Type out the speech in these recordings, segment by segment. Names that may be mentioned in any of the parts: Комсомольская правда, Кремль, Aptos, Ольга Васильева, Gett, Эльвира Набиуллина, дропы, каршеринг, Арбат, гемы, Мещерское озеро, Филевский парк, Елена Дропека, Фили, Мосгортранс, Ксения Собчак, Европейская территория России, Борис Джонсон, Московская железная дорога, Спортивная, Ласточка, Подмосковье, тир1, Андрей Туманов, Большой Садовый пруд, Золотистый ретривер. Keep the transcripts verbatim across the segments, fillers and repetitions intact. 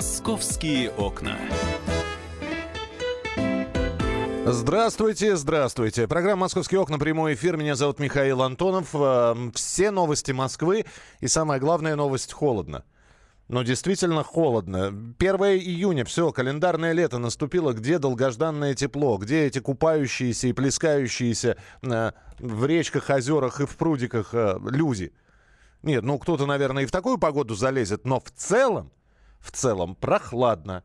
Московские окна. Здравствуйте, здравствуйте. Программа «Московские окна», прямой эфир. Меня зовут Михаил Антонов. Все новости Москвы и, самое главное, новость холодно. Но действительно холодно. первое июня, все, календарное лето наступило. Где долгожданное тепло? Где эти купающиеся и плескающиеся в речках, озерах и в прудиках люди? Нет, ну кто-то, наверное, и в такую погоду залезет, но в целом, в целом прохладно.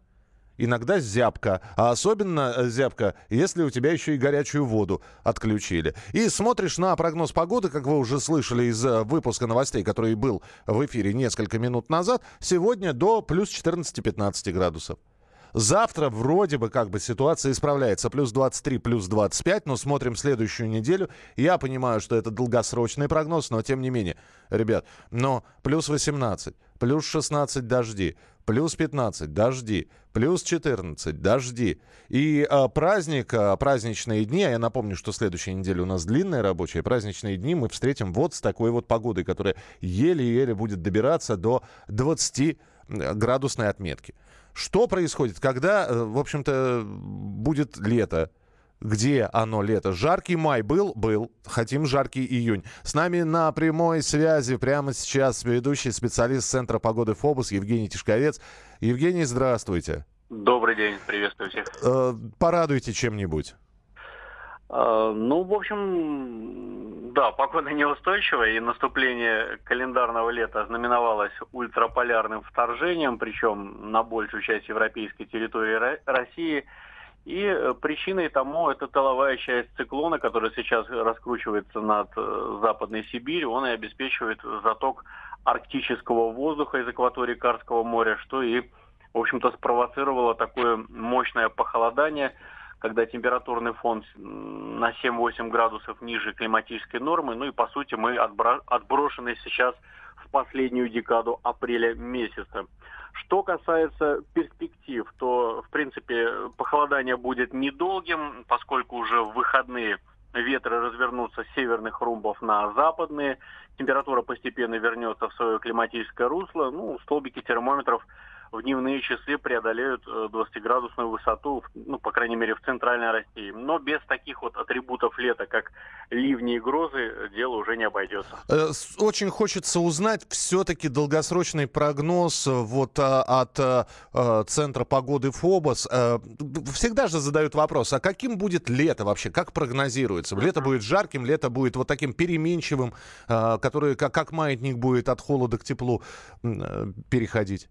Иногда зябко, а особенно зябко, если у тебя еще и горячую воду отключили. И смотришь на прогноз погоды, как вы уже слышали из выпуска новостей, который был в эфире несколько минут назад, сегодня до плюс четырнадцать-пятнадцать градусов. Завтра вроде бы как бы ситуация исправляется. Плюс двадцать три, плюс двадцать пять, но смотрим следующую неделю. Я понимаю, что это долгосрочный прогноз, но тем не менее, ребят, но плюс восемнадцать, плюс шестнадцать дожди, плюс пятнадцать дожди, плюс четырнадцать дожди. И а, праздник, а, праздничные дни, а я напомню, что следующая неделя у нас длинная рабочая, праздничные дни мы встретим вот с такой вот погодой, которая еле-еле будет добираться до двадцатиградусной отметки. Что происходит, когда, в общем-то, будет лето? Где оно, лето? Жаркий май был? Был. Хотим жаркий июнь. С нами на прямой связи прямо сейчас ведущий специалист Центра погоды ФОБОС Евгений Тишковец. Евгений, здравствуйте. Добрый день, приветствую всех. Порадуйте чем-нибудь. Ну, в общем, да, погода неустойчивая, и наступление календарного лета ознаменовалось ультраполярным вторжением, причем на большую часть европейской территории России. И причиной тому это тыловая часть циклона, которая сейчас раскручивается над Западной Сибирью. Он и обеспечивает заток арктического воздуха из акватории Карского моря, что и, в общем-то, спровоцировало такое мощное похолодание, когда температурный фон на семь-восемь градусов ниже климатической нормы. Ну и, по сути, мы отбро- отброшены сейчас в последнюю декаду апреля месяца. Что касается перспектив, то, в принципе, похолодание будет недолгим, поскольку уже в выходные ветры развернутся с северных румбов на западные. Температура постепенно вернется в свое климатическое русло. Ну, столбики термометров в дневные часы преодолеют двадцатиградусную высоту, ну, по крайней мере, в центральной России. Но без таких вот атрибутов лета, как ливни и грозы, дело уже не обойдется. Очень хочется узнать все-таки долгосрочный прогноз вот от Центра погоды ФОБОС. Всегда же задают вопрос, а каким будет лето вообще, как прогнозируется? Лето будет жарким, лето будет вот таким переменчивым, который как маятник будет от холода к теплу переходить?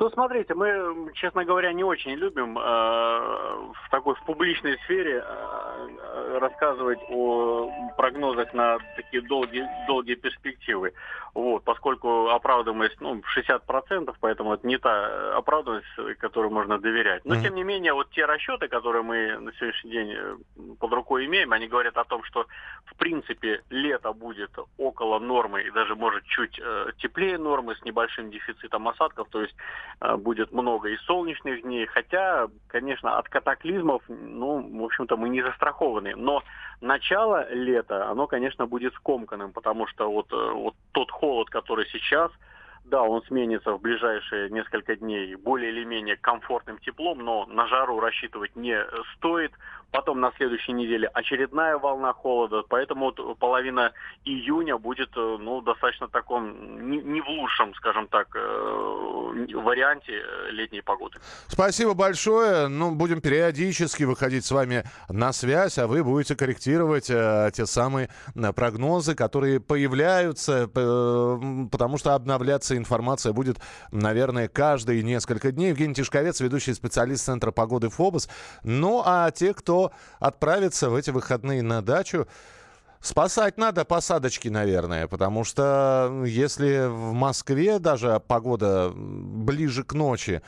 Ну, смотрите, мы, честно говоря, не очень любим э, в такой в публичной сфере э, рассказывать о прогнозах на такие долгие, долгие перспективы, вот, поскольку оправданность, ну, шестьдесят процентов, поэтому это не та оправданность, которой можно доверять. Но, тем не менее, вот те расчеты, которые мы на сегодняшний день под рукой имеем, они говорят о том, что, в принципе, лето будет около нормы и даже, может, чуть э, теплее нормы с небольшим дефицитом осадков, то есть будет много и солнечных дней, хотя, конечно, от катаклизмов, ну, в общем-то, мы не застрахованы. Но начало лета, оно, конечно, будет скомканным, потому что вот, вот тот холод, который сейчас, да, он сменится в ближайшие несколько дней более или менее комфортным теплом, но на жару рассчитывать не стоит. Потом на следующей неделе очередная волна холода, поэтому вот половина июня будет, ну, достаточно таком, не, не в лучшем, скажем так, варианте летней погоды. Спасибо большое. Ну, будем периодически выходить с вами на связь, а вы будете корректировать э, те самые прогнозы, которые появляются, э, потому что обновляться информация будет, наверное, каждые несколько дней. Евгений Тишковец, ведущий специалист Центра погоды ФОБОС. Ну, а те, кто отправиться в эти выходные на дачу, спасать надо посадочки, наверное, потому что если в Москве даже погода ближе к ночи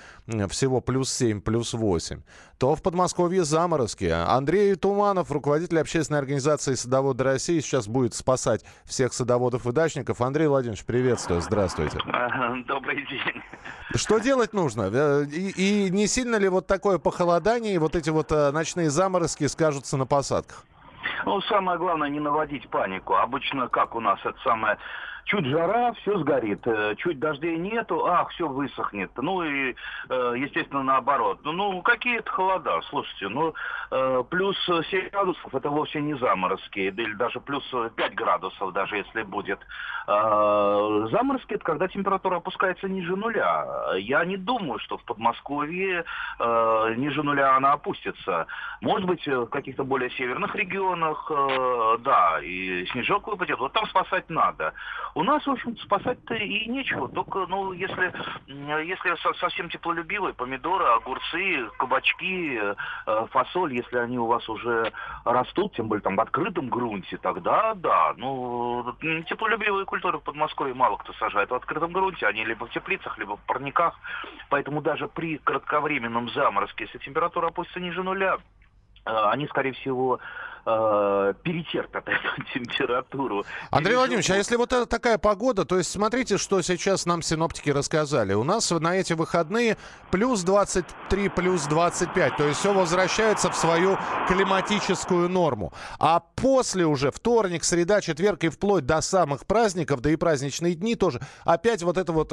всего плюс семь, плюс восемь, то в Подмосковье заморозки. Андрей Туманов, руководитель общественной организации «Садоводы России», сейчас будет спасать всех садоводов и дачников. Андрей Владимирович, приветствую, здравствуйте. Добрый день. Что делать нужно? И, и не сильно ли вот такое похолодание и вот эти вот ночные заморозки скажутся на посадках? Ну, самое главное, не наводить панику. Обычно, как у нас, это самое, Чуть жара, все сгорит. Чуть дождей нету, ах, все высохнет. Ну и, естественно, наоборот. Ну, какие-то холода, слушайте. Ну, плюс семь градусов, это вовсе не заморозки. Или даже плюс пять градусов, даже если будет. Заморозки, это когда температура опускается ниже нуля. Я не думаю, что в Подмосковье ниже нуля она опустится. Может быть, в каких-то более северных регионах, да, и снежок выпадет. Вот там спасать надо. У нас, в общем, спасать-то и нечего. Только, ну, если, если совсем теплолюбивые, помидоры, огурцы, кабачки, фасоль, если они у вас уже растут, тем более там в открытом грунте, тогда да. Ну, теплолюбивые культуры в Подмосковье мало кто сажает в открытом грунте. Они либо в теплицах, либо в парниках. Поэтому даже при кратковременном заморозке, если температура опустится ниже нуля, они, скорее всего, перетерпят эту температуру. Андрей Владимирович, а если вот это такая погода, то есть смотрите, что сейчас нам синоптики рассказали. У нас на эти выходные плюс двадцать три, плюс двадцать пять. То есть все возвращается в свою климатическую норму. А после уже вторник, среда, четверг и вплоть до самых праздников, да и праздничные дни тоже, опять вот это вот,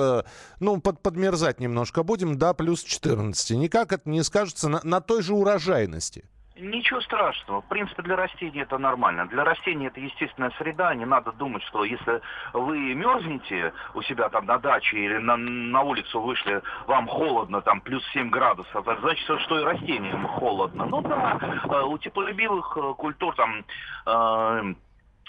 ну, под, подмерзать немножко будем до плюс четырнадцать. Никак это не скажется на, на той же урожайности. Ничего страшного. В принципе, для растений это нормально. Для растений это естественная среда. Не надо думать, что если вы мерзнете у себя там на даче или на, на улицу вышли, вам холодно, там плюс семь градусов, это значит, что и растениям холодно. Ну да, у теплолюбивых культур там... Э-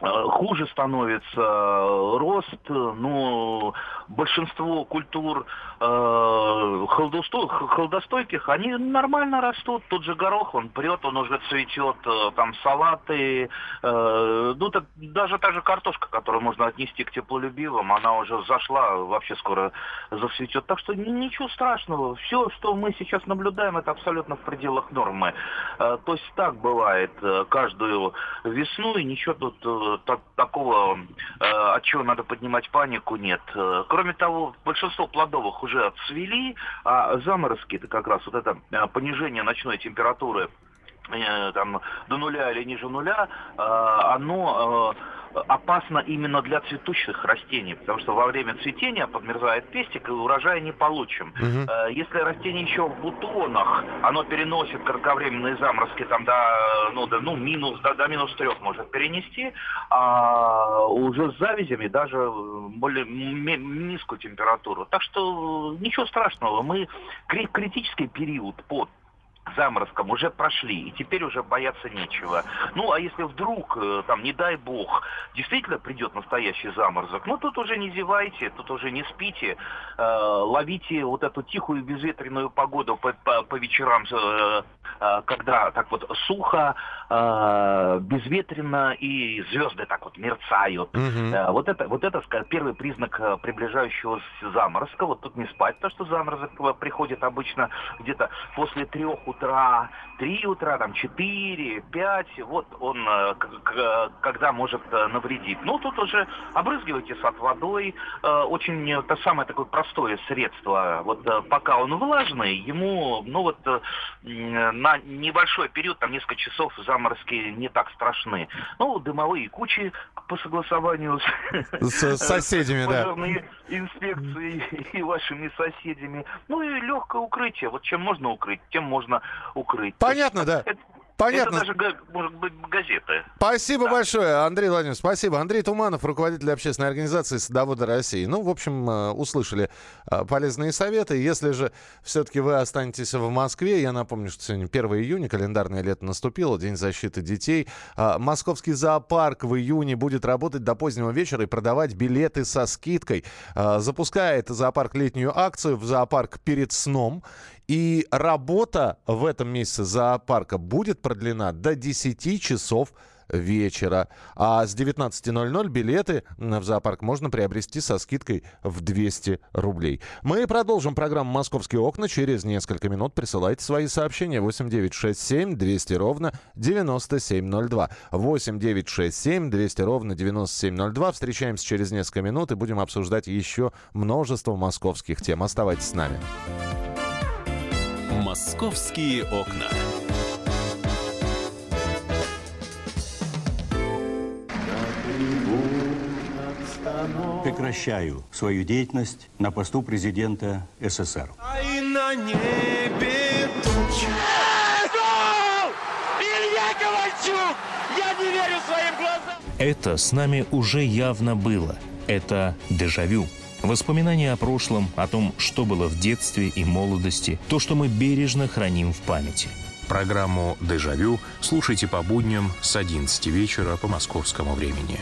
Хуже становится рост, но большинство культур э, холодостойких, они нормально растут. Тот же горох, он прет, он уже цветет, там салаты. Э, ну, так, даже та же картошка, которую можно отнести к теплолюбивым, она уже взошла, вообще скоро зацветет. Так что ничего страшного. Все, что мы сейчас наблюдаем, это абсолютно в пределах нормы. Э, то есть так бывает каждую весну, и ничего тут... такого, от чего надо поднимать панику, нет. Кроме того, большинство плодовых уже отцвели, а заморозки, это как раз вот это понижение ночной температуры там, до нуля или ниже нуля, оно опасно именно для цветущих растений, потому что во время цветения подмерзает пестик, и урожая не получим. Угу. Если растение еще в бутонах, оно переносит кратковременные заморозки там до, ну, до, ну, минус, до, до минус трех может перенести, а уже с завязями даже более низкую температуру. Так что ничего страшного, мы критический период под заморозком уже прошли, и теперь уже бояться нечего. Ну, а если вдруг, там, не дай бог, действительно придет настоящий заморозок, ну, тут уже не зевайте, тут уже не спите, э, ловите вот эту тихую безветренную погоду по, по, по вечерам, э, э, когда так вот сухо, э, безветренно, и звезды так вот мерцают. Mm-hmm. Э, вот это, вот это первый признак приближающегося заморозка. Вот тут не спать, потому что заморозок приходит обычно где-то после трех утра, три утра, там, четыре, пять, вот он когда может навредить. Ну, тут уже обрызгивайте сад водой, очень, то самое такое простое средство, вот пока он влажный, ему, ну, вот на небольшой период, там, несколько часов заморозки не так страшны. Ну, дымовые кучи по согласованию с соседями, да, пожарной инспекцией и вашими соседями. Ну, и легкое укрытие, вот чем можно укрыть, тем можно укрыть. Понятно, да. Это, Понятно. Это даже, может быть, газеты. Спасибо да. большое, Андрей Владимирович. Спасибо. Андрей Туманов, руководитель общественной организации «Садоводы России». Ну, в общем, услышали полезные советы. Если же все-таки вы останетесь в Москве, я напомню, что сегодня первое июня, календарное лето наступило, День защиты детей. Московский зоопарк в июне будет работать до позднего вечера и продавать билеты со скидкой. Запускает зоопарк летнюю акцию «В зоопарк перед сном». И работа в этом месяце зоопарка будет продлена до десяти часов вечера. А с девятнадцати ноль-ноль билеты в зоопарк можно приобрести со скидкой в двести рублей. Мы продолжим программу «Московские окна» через несколько минут. Присылайте свои сообщения. восемь девять шесть семь двести ровно девяносто семь ноль два. восемь девять шесть семь двести ровно девяносто семь ноль два. Встречаемся через несколько минут и будем обсуждать еще множество московских тем. Оставайтесь с нами. «Московские окна». Как-нибудь отстану. прекращаю свою деятельность на посту президента СССР. А и на небе тучи. Илья Ковальчук! Я не верю своим глазам! Это с нами уже явно было. Это дежавю. Воспоминания о прошлом, о том, что было в детстве и молодости, то, что мы бережно храним в памяти. Программу «Дежавю» слушайте по будням с одиннадцати вечера по московскому времени.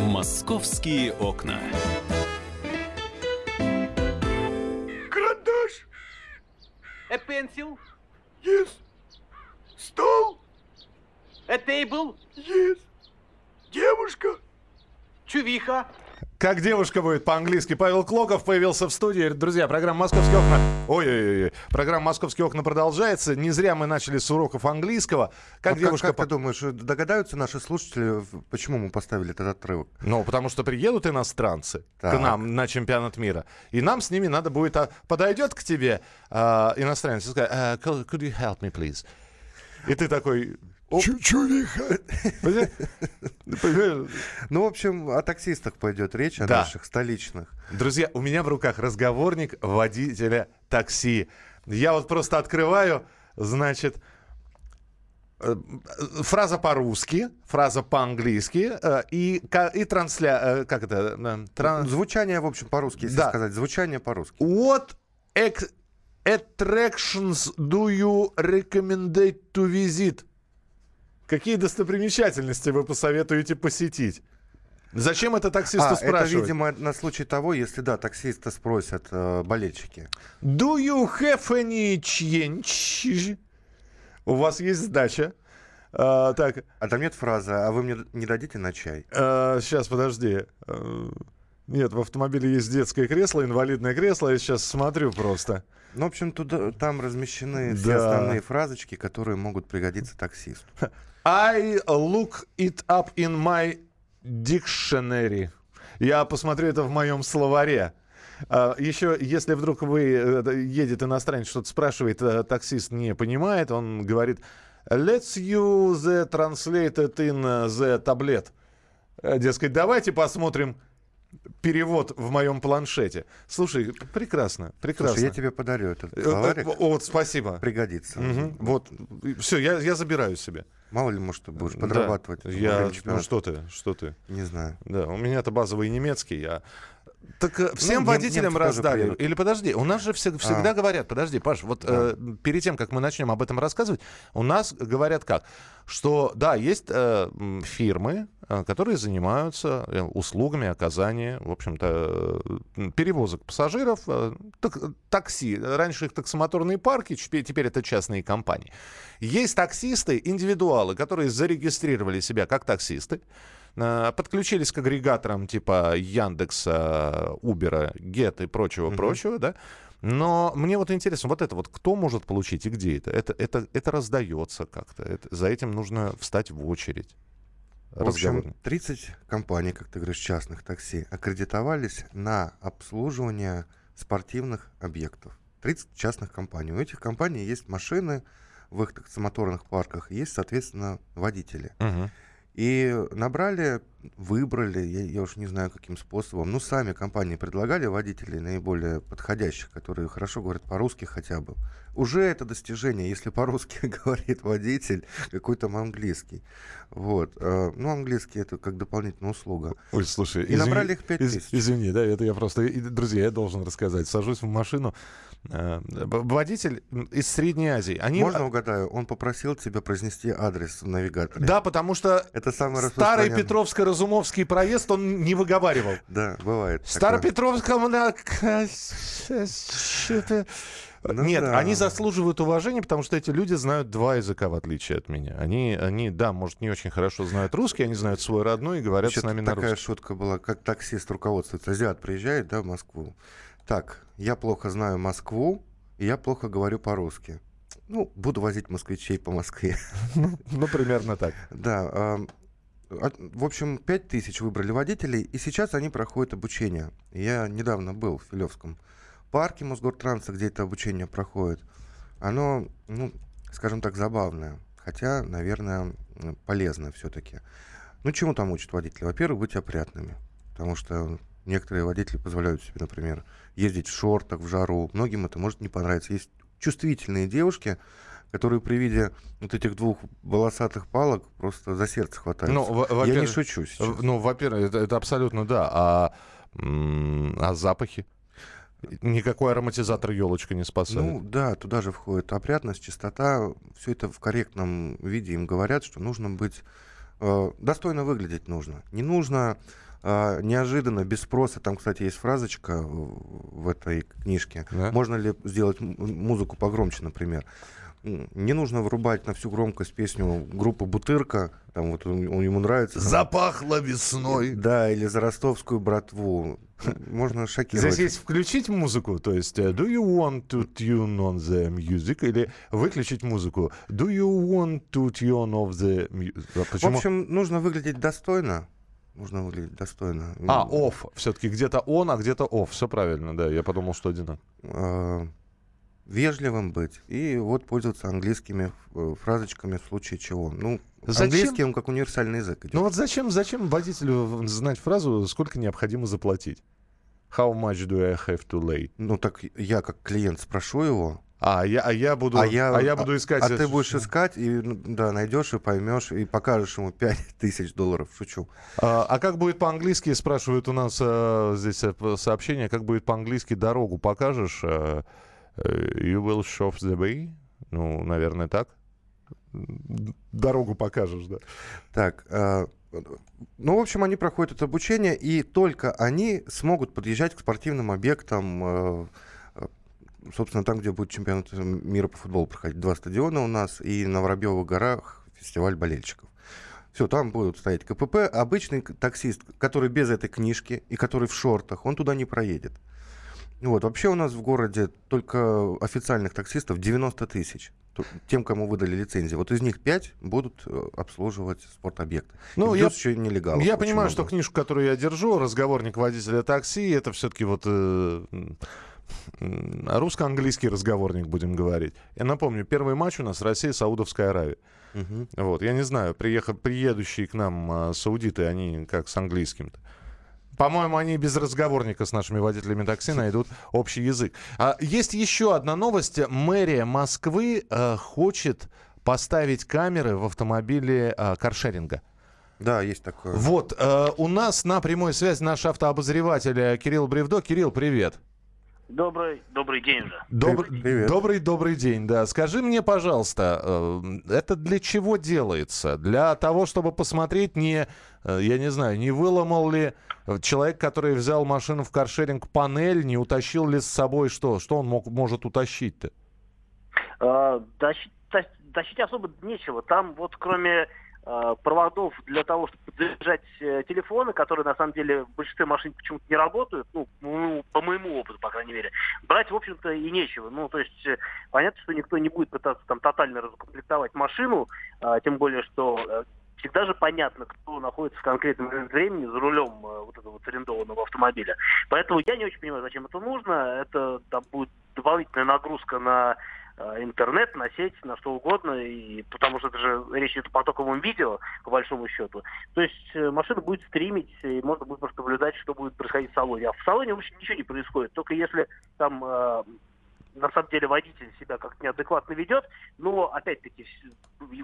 «Московские окна». Карандаш. A pencil. Yes. Стол. A table. Yes. Девушка. Чувиха. Как девушка будет по-английски. Павел Клоков появился в студии. Друзья, программа «Московские окна». Ой-ой-ой. Программа «Московские окна» продолжается. Не зря мы начали с уроков английского. Как, вот девушка... как, как ты думаешь, догадаются наши слушатели, почему мы поставили этот отрывок? Ну, потому что приедут иностранцы так. к нам на чемпионат мира. И нам с ними надо будет... А, подойдет к тебе а, иностранец и скажет: а, could you help me, please? И ты такой... Чувиха. Ну, в общем, о таксистах пойдет речь, о да. наших столичных. Друзья, у меня в руках разговорник водителя такси. Я вот просто открываю, значит, фраза по-русски, фраза по-английски и, и трансля... Как это? Тран... Звучание, в общем, по-русски, если да. сказать. Звучание по-русски. What attractions do you recommend to visit? Какие достопримечательности вы посоветуете посетить? Зачем это таксисту а, спрашивать? Это, видимо, на случай того, если, да, таксиста спросят э, болельщики. Do you have any change? У вас есть сдача. А, так. А там нет фразы, а вы мне не дадите на чай? А, сейчас, подожди. Нет, в автомобиле есть детское кресло, инвалидное кресло. Я сейчас смотрю просто. Ну, в общем, туда, там размещены да. все основные фразочки, которые могут пригодиться таксисту. I look it up in my dictionary. Я посмотрю это в моем словаре. Еще, если вдруг вы едет иностранец, что-то спрашивает, таксист не понимает, он говорит: let's use the translated in the tablet. Дескать, давайте посмотрим перевод в моем планшете. Слушай, прекрасно, прекрасно. Слушай, я тебе подарю этот словарик. Вот, спасибо. Пригодится. Угу. Вот, все, я, я забираю себе. Мало ли, может, ты будешь подрабатывать. Да. Я... Ну что ты, что ты? Не знаю. Да, у меня-то базовый немецкий. Я... Так всем ну, водителям раздали. Или подожди, у нас же все, всегда а. говорят, подожди, Паш, вот да. э, перед тем, как мы начнем об этом рассказывать, у нас говорят как? Что, да, есть э, фирмы, э, которые занимаются э, услугами оказания, в общем-то, э, перевозок пассажиров, э, так, такси. Раньше их таксомоторные парки, теперь, теперь это частные компании. Есть таксисты, индивидуалы, которые зарегистрировали себя как таксисты, подключились к агрегаторам типа Яндекса, Uber, Gett и прочего-прочего, mm-hmm. да. Но мне вот интересно, вот это вот кто может получить и где это? Это, это, это раздается как-то. Это, за этим нужно встать в очередь. В общем, тридцать компаний, как ты говоришь, частных такси, аккредитовались на обслуживание спортивных объектов. тридцать частных компаний. У этих компаний есть машины в их таксомоторных парках, есть, соответственно, водители. Mm-hmm. И набрали, выбрали, я, я уж не знаю, каким способом. Ну, сами компании предлагали водителей наиболее подходящих, которые хорошо говорят по-русски хотя бы. Уже это достижение, если по-русски говорит водитель, какой там английский. Вот. Ну, английский — это как дополнительная услуга. Ой, слушай, и извини, набрали их пять тысяч. Извини, да, это я просто... Друзья, я должен рассказать. Сажусь в машину. Водитель из Средней Азии. Они... Можно угадаю? Он попросил тебя произнести адрес в навигаторе. Да, потому что это самый старый Петровско-Разумовский проезд он не выговаривал. Да, бывает. Старопетровскому... Ну, нет, да. они заслуживают уважения, потому что эти люди знают два языка, в отличие от меня. Они, они да, может, не очень хорошо знают русский, они знают свой родной и говорят Еще-то с нами на русском. Такая шутка была, как таксист руководствуется. Азиат приезжает, да, в Москву. Так, я плохо знаю Москву, и я плохо говорю по-русски. Ну, буду возить москвичей по Москве. Ну, примерно так. Да. В общем, пять тысяч выбрали водителей, и сейчас они проходят обучение. Я недавно был в Филевском парке Мосгортранса, где это обучение проходит. Оно, ну, скажем так, забавное. Хотя, наверное, полезно все-таки. Ну, чему там учат водителя? Во-первых, быть опрятными, потому что некоторые водители позволяют себе, например, ездить в шортах, в жару. Многим это может не понравиться. Есть чувствительные девушки, которые при виде вот этих двух волосатых палок просто за сердце хватаются. Ну, во- Я не шучу сейчас. Ну, во-первых, это, это абсолютно да. А, а запахи? Никакой ароматизатор елочка не спасает. Ну да, туда же входит опрятность, чистота. Все это в корректном виде. Им говорят, что нужно быть... Э, достойно выглядеть нужно. Не нужно э, неожиданно, без спроса. Там, кстати, есть фразочка в этой книжке. Да? Можно ли сделать музыку погромче, например. Не нужно врубать на всю громкость песню группы «Бутырка». Там вот он, он ему нравится. Там, «Запахло весной». Да, или «За ростовскую братву». Можно шокировать. Здесь есть включить музыку, то есть «Do you want to tune on the music?» или выключить музыку «Do you want to tune off the music?» А почему? В общем, нужно выглядеть достойно. Нужно выглядеть достойно. А, «off». Все-таки где-то «on», а где-то «off». Все правильно, да. Я подумал, что одинаково. Вежливым быть и вот пользоваться английскими фразочками в случае чего. Ну, зачем? Английский, он как универсальный язык идет. Ну вот зачем, зачем водителю знать фразу «сколько необходимо заплатить»? How much do I have to lay? Ну так я как клиент спрошу его. А я, а я буду, а я, а я буду искать. А, а ты будешь искать, и да, найдешь и поймешь, и покажешь ему пять тысяч долларов. Шучу. А, а как будет по-английски, спрашивают у нас а, здесь сообщение, как будет по-английски дорогу покажешь? А, You will show the way. Ну, наверное, так. Дорогу покажешь, да. Так, э, ну, в общем, они проходят это обучение, и только они смогут подъезжать к спортивным объектам, э, собственно, там, где будет чемпионат мира по футболу проходить. Два стадиона у нас, и на Воробьевых горах фестиваль болельщиков. Все, там будут стоять ка пэ пэ. Обычный таксист, который без этой книжки и который в шортах, он туда не проедет. Вот. Вообще у нас в городе только официальных таксистов девяносто тысяч, тем, кому выдали лицензии. Вот из них пять будут обслуживать спортобъекты. Ну, я еще нелегалов. Я понимаю, много. Что книжку, которую я держу, «Разговорник водителя такси», это все-таки вот э, русско-английский разговорник, будем говорить. Я напомню, первый матч у нас Россия — Саудовская Аравия. Угу. Вот. Я не знаю, приехав, приедущие к нам э, саудиты, они как с английским-то. По-моему, они без разговорника с нашими водителями такси найдут общий язык. А, есть еще одна новость. Мэрия Москвы э, хочет поставить камеры в автомобиле э, каршеринга. Да, есть такое. Вот. Э, у нас на прямой связи наш автообозреватель Кирилл Бревдо. Кирилл, привет. Добрый, добрый день же. Добр... Привет. Добрый, добрый день, да. Скажи мне, пожалуйста, это для чего делается? Для того, чтобы посмотреть, не, я не знаю, не выломал ли человек, который взял машину в каршеринг, панель, не утащил ли с собой что? Что он мог, может утащить-то? А, тащить, тащить особо нечего. Там вот кроме а, проводов для того, чтобы держать э, телефоны, которые на самом деле в большинстве машин почему-то не работают, ну, ну, по моему опыту, по крайней мере, брать, в общем-то, и нечего. Ну, то есть, э, понятно, что никто не будет пытаться там тотально разукомплектовать машину, э, тем более, что... Э, всегда же понятно, кто находится в конкретном времени за рулем вот этого вот арендованного автомобиля. Поэтому я не очень понимаю, зачем это нужно. Это там будет дополнительная нагрузка на э, интернет, на сеть, на что угодно, и, потому что это же речь идет о потоковом видео, по большому счету. То есть э, машина будет стримить, и можно будет просто наблюдать, что будет происходить в салоне. А в салоне, в общем, ничего не происходит. Только если там... Э, на самом деле водитель себя как-то неадекватно ведет, но, опять-таки,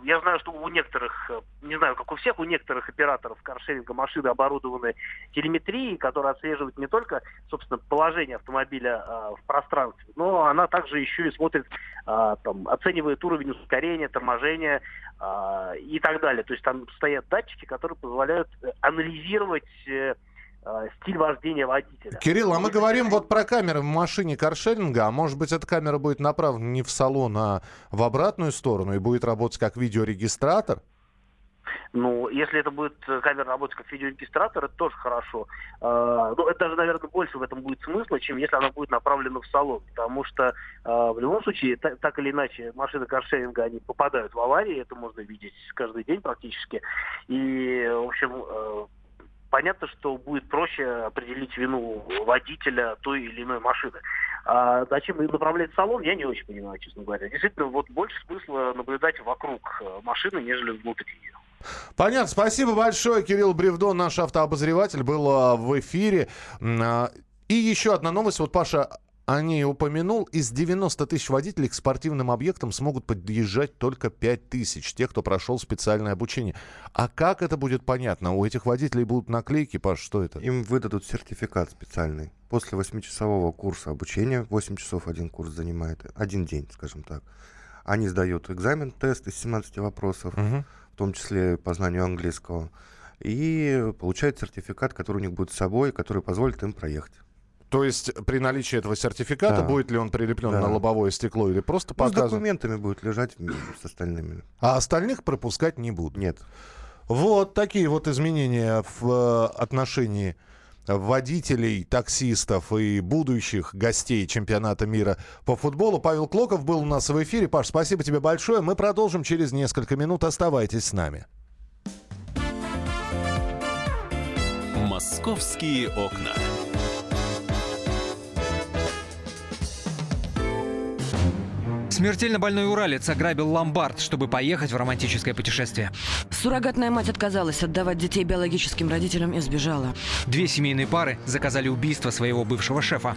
я знаю, что у некоторых, не знаю, как у всех, у некоторых операторов каршеринга машины оборудованы телеметрией, которая отслеживает не только, собственно, положение автомобиля а, в пространстве, но она также еще и смотрит, а, там, оценивает уровень ускорения, торможения а, и так далее. То есть там стоят датчики, которые позволяют анализировать... стиль вождения водителя. Кирилл, а мы говорим вот про камеры в машине каршеринга, а может быть, эта камера будет направлена не в салон, а в обратную сторону и будет работать как видеорегистратор? Ну, если это будет камера работать как видеорегистратор, это тоже хорошо. А, ну, это даже, наверное, больше в этом будет смысла, чем если она будет направлена в салон. Потому что а, в любом случае, та, так или иначе, машины каршеринга, они попадают в аварии, это можно видеть каждый день практически. И, в общем... Понятно, что будет проще определить вину водителя той или иной машины. А зачем ее направлять в салон, я не очень понимаю, честно говоря. Действительно, вот больше смысла наблюдать вокруг машины, нежели внутри ее. Понятно. Спасибо большое. Кирилл Бревдо, наш автообозреватель, был в эфире. И еще одна новость. Вот Паша о ней упомянул. Из девяноста тысяч водителей к спортивным объектам смогут подъезжать только пять тысяч. Тех, кто прошел специальное обучение. А как это будет понятно? У этих водителей будут наклейки, Паш, что это? Им выдадут сертификат специальный. После восьмичасового курса обучения, восемь часов один курс занимает, один день, скажем так. Они сдают экзамен, тест из семнадцати вопросов, угу. в том числе по знанию английского. И получают сертификат, который у них будет с собой, который позволит им проехать. То есть при наличии этого сертификата, да. будет ли он прилеплен, да. на лобовое стекло или просто показан? Ну, с документами будет лежать с остальными. А остальных пропускать не будут? Нет. Вот такие вот изменения в отношении водителей, таксистов и будущих гостей чемпионата мира по футболу. Павел Клоков был у нас в эфире. Паш, спасибо тебе большое. Мы продолжим через несколько минут. Оставайтесь с нами. «Московские окна». Смертельно больной уралец ограбил ломбард, чтобы поехать в романтическое путешествие. Суррогатная мать отказалась отдавать детей биологическим родителям и сбежала. Две семейные пары заказали убийство своего бывшего шефа.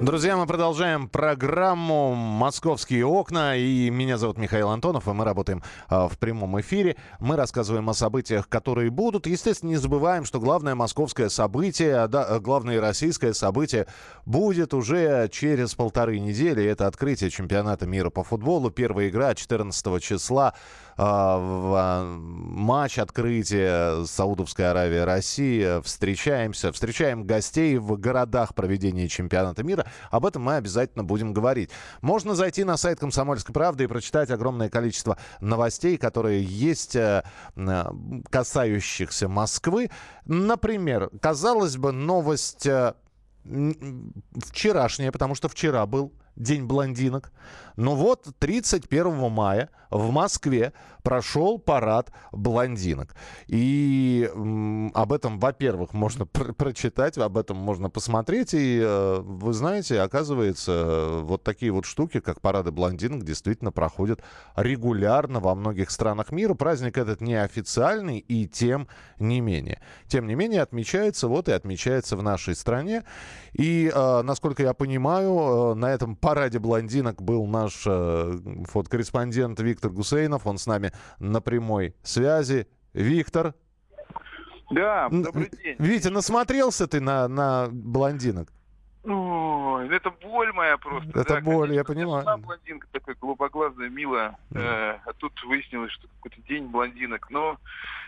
Друзья, мы продолжаем программу «Московские окна». И меня зовут Михаил Антонов, и мы работаем а, в прямом эфире. Мы рассказываем о событиях, которые будут. Естественно, не забываем, что главное московское событие, да, главное российское событие будет уже через полторы недели. Это открытие чемпионата мира по футболу. Первая игра четырнадцатого числа. А, в, а, матч открытия Саудовская Аравия, Россия. Встречаемся, встречаем гостей в городах проведения чемпионата мира. Об этом мы обязательно будем говорить. Можно зайти на сайт «Комсомольской правды» и прочитать огромное количество новостей, которые есть, касающихся Москвы. Например, казалось бы, новость вчерашняя, потому что вчера был День блондинок. Но вот тридцать первого мая в Москве прошел парад блондинок. И м, об этом, во-первых, можно пр- прочитать, об этом можно посмотреть. И, э, вы знаете, оказывается, вот такие вот штуки, как парады блондинок, действительно проходят регулярно во многих странах мира. Праздник этот неофициальный, и тем не менее. Тем не менее, отмечается, вот и отмечается в нашей стране. И, э, насколько я понимаю, э, на этом в параде блондинок был наш э, фотокорреспондент Виктор Гусейнов. Он с нами на прямой связи. Виктор. Да, добрый день. Витя, насмотрелся ты на, на блондинок? Ой, это боль моя просто. Это да, боль, конечно, я понимаю. Была блондинка такая голубоглазая, милая. Да. Э, а тут выяснилось, что какой-то день блондинок. Но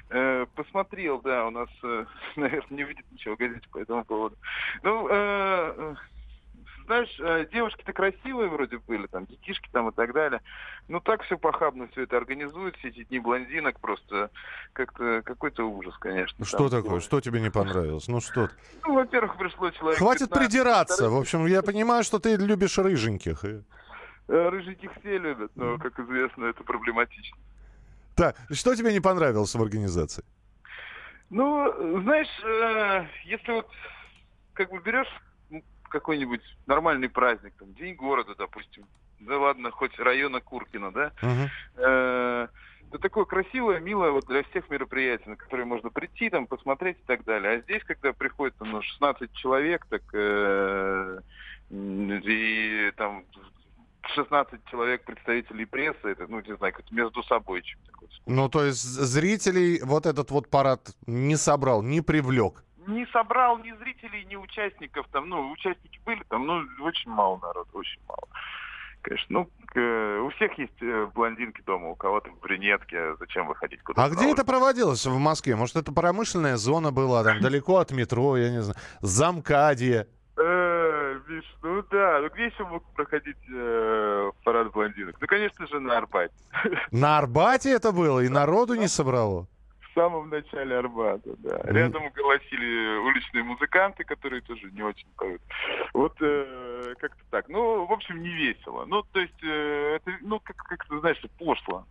э, посмотрел, да, у нас, э, наверное, не выйдет ничего в газете по этому поводу. Ну, э, знаешь, девушки-то красивые вроде были, там, детишки там и так далее. Но так все похабно все это организуют, все эти дни блондинок, просто как-то какой-то ужас, конечно. Что там такое? Что тебе не понравилось? Ну что? Ну, во-первых, пришло человек... Хватит пятнадцать, придираться. В общем, я понимаю, что ты любишь рыженьких. Рыженьких все любят, но, как известно, это проблематично. Так, что тебе не понравилось в организации? Ну, знаешь, если вот как бы берешь какой-нибудь нормальный праздник, там, День города, допустим, да ладно, хоть района Куркино, да, uh-huh. э-э- это такое красивое, милое вот для всех мероприятий, на которые можно прийти, там, посмотреть и так далее. А здесь, когда приходит там, ну, шестнадцать человек, так и там шестнадцать человек представителей прессы, это, ну, не знаю, как между собой. Такое. Ну, то есть зрителей вот этот вот парад не собрал, не привлек? Не собрал ни зрителей, ни участников. Там, ну, участники были, там, ну, очень мало народу, очень мало. Конечно, ну, к, у всех есть блондинки дома, у кого-то брюнетки, зачем выходить куда-то. А где это проводилось в Москве? Может, это промышленная зона была, там, далеко от метро, я не знаю, замкадье? Миш, Ну да, ну где еще мог проходить э, парад блондинок? Ну, конечно же, на Арбате. На Арбате это было? И народу не собрало? В самом начале Арбата, да. Рядом голосили уличные музыканты, которые тоже не очень поют. Вот э, как-то так. Ну, в общем, не весело. Ну, то есть, э, это, ну, как, как-то, знаешь, пошло.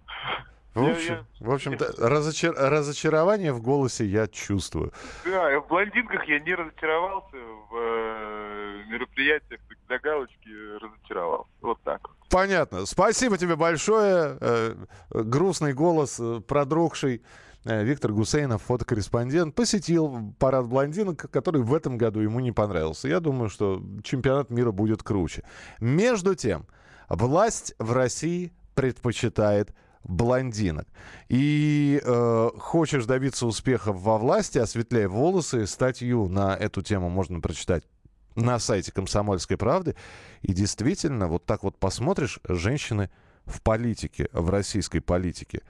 В общем, я, я... в общем-то, разочар... разочарование в голосе я чувствую. Да, в блондинках я не разочаровался, в э, мероприятиях для галочки разочаровался. Вот так вот. Понятно. Спасибо тебе большое. Э, грустный голос, э, продрогший. Виктор Гусейнов, фотокорреспондент, посетил парад блондинок, который в этом году ему не понравился. Я думаю, что чемпионат мира будет круче. Между тем, власть в России предпочитает блондинок. И э, хочешь добиться успеха во власти, осветляй волосы. Статью на эту тему можно прочитать на сайте «Комсомольской правды». И действительно, вот так вот посмотришь, женщины в политике, в российской политике.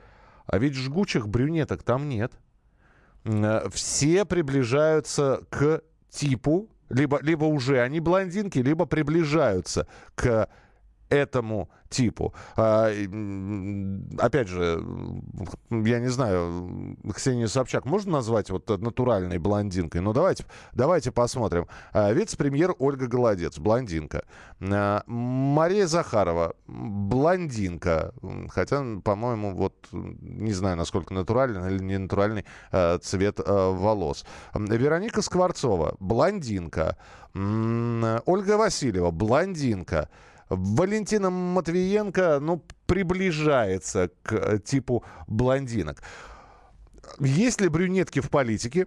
А ведь жгучих брюнеток там нет. Все приближаются к типу, либо, либо уже они блондинки, либо приближаются к этому типу. А, опять же, я не знаю, Ксению Собчак можно назвать вот натуральной блондинкой? Ну, давайте, давайте посмотрим. А, вице-премьер Ольга Голодец, блондинка. А, Мария Захарова, блондинка. Хотя, по-моему, вот не знаю, насколько натуральный или не натуральный а, цвет а, волос. А, Вероника Скворцова, блондинка. А, Ольга Васильева, блондинка. Валентина Матвиенко, ну, приближается к типу блондинок. Есть ли брюнетки в политике?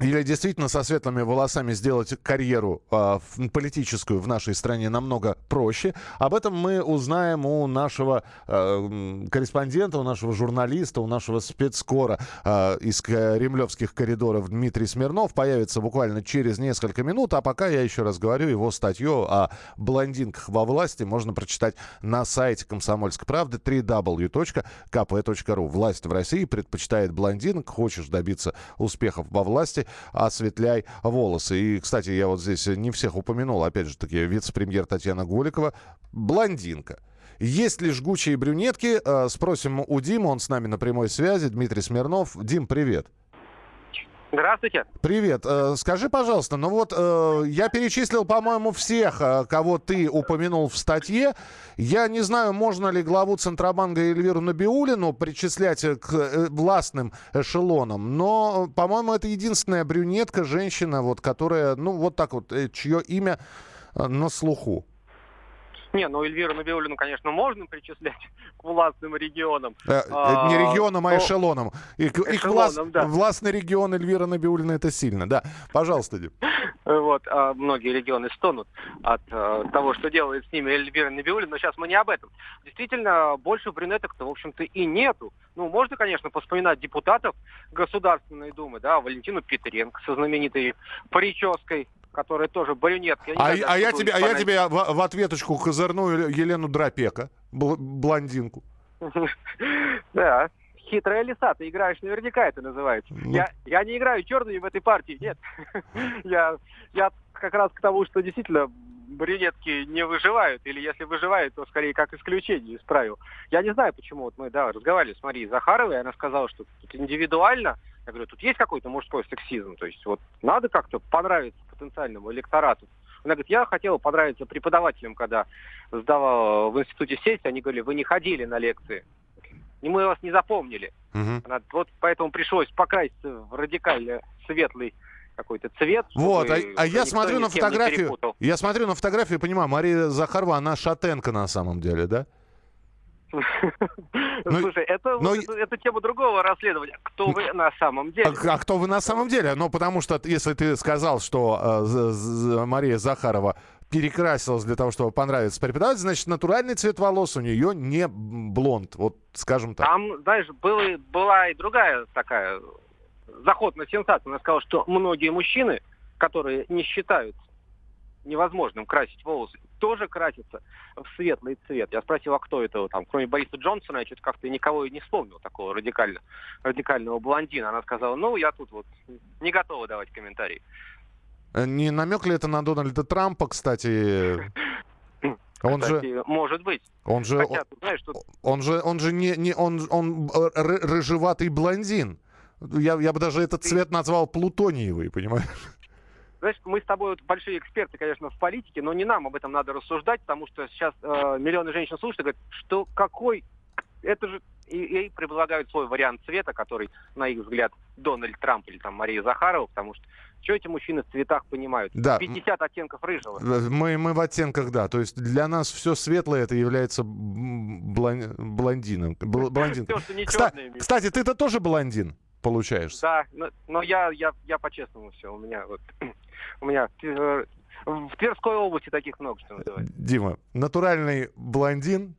Или действительно со светлыми волосами сделать карьеру э, политическую в нашей стране намного проще? Об этом мы узнаем у нашего э, корреспондента, у нашего журналиста, у нашего спецкора э, из кремлевских коридоров Дмитрий Смирнов. Появится буквально через несколько минут. А пока я еще раз говорю, его статью о блондинках во власти можно прочитать на сайте «Комсомольской правды» дабл-ю дабл-ю дабл-ю точка ка пэ точка ру. Власть в России предпочитает блондинок. Хочешь добиться успехов во власти, осветляй волосы. И, кстати, я вот здесь не всех упомянул. Опять же таки, вице-премьер Татьяна Голикова, блондинка. Есть ли жгучие брюнетки? Спросим у Димы. Он с нами на прямой связи. Дмитрий Смирнов. Дим, привет. Здравствуйте. Привет. Скажи, пожалуйста, ну вот я перечислил, по-моему, всех, кого ты упомянул в статье. Я не знаю, можно ли главу Центробанка Эльвиру Набиуллину причислять к властным эшелонам, но, по-моему, это единственная брюнетка, женщина, вот, которая, ну, вот так вот, чье имя на слуху. Не, ну Эльвиру Набиуллину, конечно, можно причислять к властным регионам. Э, а, не регионам, а эшелонам. И, эшелонам, и класс, да. Властный регион Эльвира Набиуллина — это сильно, да. Пожалуйста, Дим. Вот, а многие регионы стонут от а, того, что делает с ними Эльвира Набиуллина, но сейчас мы не об этом. Действительно, больше брюнеток-то, в общем-то, и нету. Ну, можно, конечно, вспоминать депутатов Государственной Думы, да, Валентину Питеренко со знаменитой прической, которая тоже брюнетка. А, а, а я тебе, а я тебе в, в ответочку козырную Елену Дропека, бл- блондинку. Да, хитрая лиса, ты играешь наверняка, это называется. Ну. Я, я не играю черными в этой партии, нет. я, я как раз к тому, что действительно брюнетки не выживают, или если выживают, то скорее как исключение из правил. Я не знаю, почему. Вот мы да, разговаривали с Марией Захаровой, она сказала, что тут индивидуально, я говорю, тут есть какой-то мужской сексизм, то есть вот надо как-то понравиться потенциальному электорату. Она говорит, я хотела понравиться преподавателям, когда сдавала в институте сеть, они говорили, вы не ходили на лекции, и мы вас не запомнили. Угу. Она, вот поэтому пришлось покраситься в радикально светлый какой-то цвет. Вот, а, а я смотрю на фотографию, я смотрю на фотографию и понимаю, Мария Захарова, она шатенка на самом деле, да? Слушай, это тема другого расследования. Кто вы на самом деле? А кто вы на самом деле? Ну, потому что, если ты сказал, что Мария Захарова перекрасилась для того, чтобы понравиться преподавателю, значит, натуральный цвет волос у нее не блонд, вот скажем так. Там, знаешь, была и другая такая заход на сенсацию. Она сказала, что многие мужчины, которые не считают невозможным красить волосы, тоже красится в светлый цвет. Я спросил, а кто это там, кроме Бориса Джонсона, я что-то как-то никого и не вспомнил, такого радикально, радикального блондина. Она сказала, ну, я тут вот не готова давать комментарии. Не намек ли это на Дональда Трампа, кстати? Он кстати, же... Может быть. Он же, Хотя, он, знаешь, что... он же, он же не, не он, он рыжеватый блондин. Я, я бы даже этот Ты... цвет назвал плутониевый, понимаешь? Знаешь, мы с тобой вот большие эксперты, конечно, в политике, но не нам об этом надо рассуждать, потому что сейчас э, миллионы женщин слушают и говорят, что какой... Это же... И ей предлагают свой вариант цвета, который, на их взгляд, Дональд Трамп или там Мария Захарова, потому что что эти мужчины в цветах понимают? Да. пятьдесят оттенков рыжего. Мы, мы в оттенках, да. То есть для нас все светлое, это является блон... блондином. Бл... Блондинкой. Все, Кста... Кстати, ты-то тоже блондин получаешься. Да, но, но я, я, я по-честному все. У меня вот... У меня... В Тверской области таких много, что называется. Дима, натуральный блондин.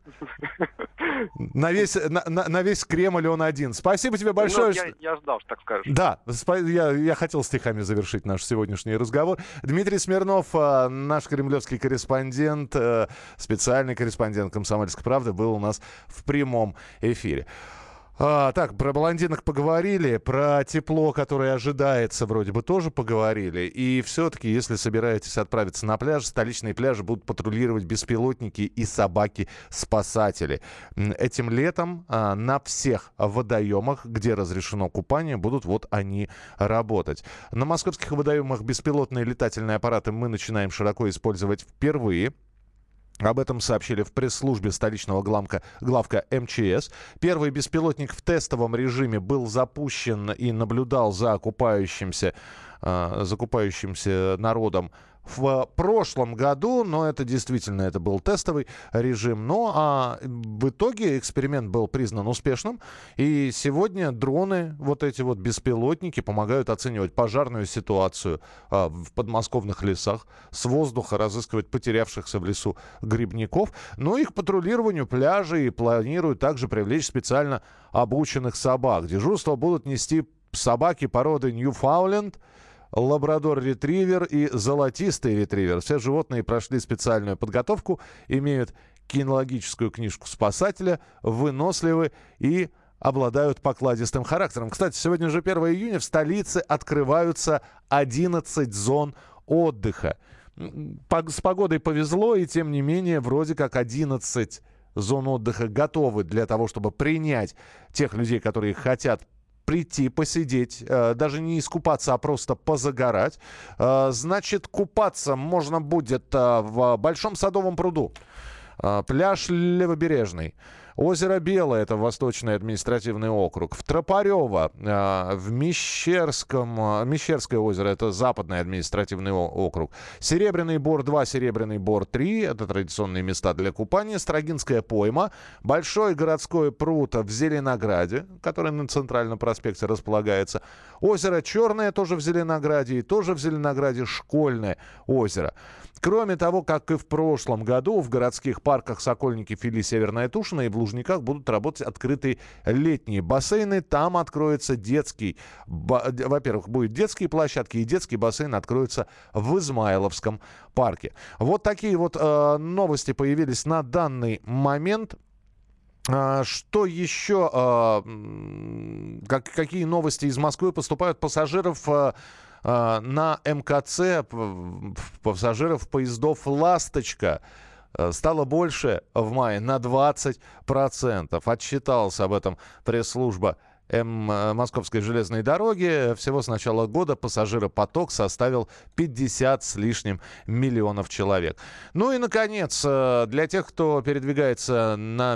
На весь, на, на, на весь Кремль он один. Спасибо тебе большое. Я, я ждал, что так скажешь. Да, спа- я, я хотел стихами завершить наш сегодняшний разговор. Дмитрий Смирнов, наш кремлевский корреспондент, специальный корреспондент «Комсомольской правды», был у нас в прямом эфире. А, так, про блондинок поговорили, про тепло, которое ожидается, вроде бы тоже поговорили. И все-таки, если собираетесь отправиться на пляж, столичные пляжи будут патрулировать беспилотники и собаки-спасатели. Этим летом а, на всех водоемах, где разрешено купание, будут вот они работать. На московских водоемах беспилотные летательные аппараты мы начинаем широко использовать впервые. Об этом сообщили в пресс-службе столичного главка, главка эм че эс. Первый беспилотник в тестовом режиме был запущен и наблюдал за окупающимся, э, за окупающимся народом в прошлом году, но это действительно это был тестовый режим. Но а в итоге эксперимент был признан успешным. И сегодня дроны, вот эти вот беспилотники, помогают оценивать пожарную ситуацию а, в подмосковных лесах, с воздуха разыскивать потерявшихся в лесу грибников. Но их патрулированию пляжей планируют также привлечь специально обученных собак. Дежурство будут нести собаки породы Ньюфаундленд, лабрадор-ретривер и золотистый ретривер. Все животные прошли специальную подготовку, имеют кинологическую книжку спасателя, выносливы и обладают покладистым характером. Кстати, сегодня же первого июня в столице открываются одиннадцать зон отдыха. С погодой повезло, и тем не менее вроде как одиннадцать зон отдыха готовы для того, чтобы принять тех людей, которые хотят прийти, посидеть, даже не искупаться, а просто позагорать. Значит, купаться можно будет в Большом Садовом пруду. Пляж Левобережный. Озеро Белое, это Восточный административный округ. В Тропарево, в Мещерском, Мещерское озеро, это Западный административный округ. Серебряный Бор-два, Серебряный Бор-три, это традиционные места для купания. Строгинская пойма, Большой городской пруд в Зеленограде, который на Центральном проспекте располагается. Озеро Черное тоже в Зеленограде, и тоже в Зеленограде Школьное озеро. Кроме того, как и в прошлом году, в городских парках Сокольники, Фили, Северная Тушина и в Лужниках будут работать открытые летние бассейны. Там откроется детский... Во-первых, будут детские площадки, и детский бассейн откроется в Измайловском парке. Вот такие вот э, новости появились на данный момент. Что еще? Э, как, какие новости из Москвы поступают? Пассажиров... Э, на эм ка цэ пассажиров поездов «Ласточка» стало больше в мае на двадцать процентов. Отчиталась об этом пресс-служба М- Московской железной дороги. Всего с начала года пассажиропоток составил пятьдесят с лишним миллионов человек. Ну и, наконец, для тех, кто передвигается на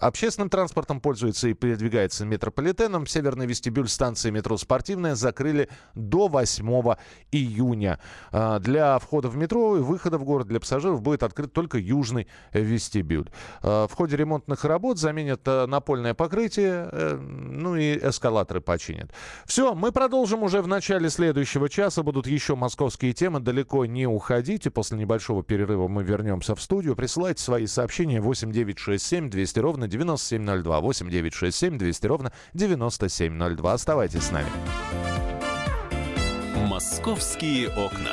общественным транспортом, пользуется и передвигается метрополитеном, северный вестибюль станции метро «Спортивная» закрыли до восьмого июня. Для входа в метро и выхода в город для пассажиров будет открыт только южный вестибюль. В ходе ремонтных работ заменят напольное покрытие, ну и эскалаторы починят. Все, мы продолжим уже в начале следующего часа. Будут еще московские темы. Далеко не уходите. После небольшого перерыва мы вернемся в студию. Присылайте свои сообщения восемь девять шесть семь двести ровно девяносто семь ноль два. восемь девять шесть семь двести ровно девяносто семь ноль два. Оставайтесь с нами. Московские окна.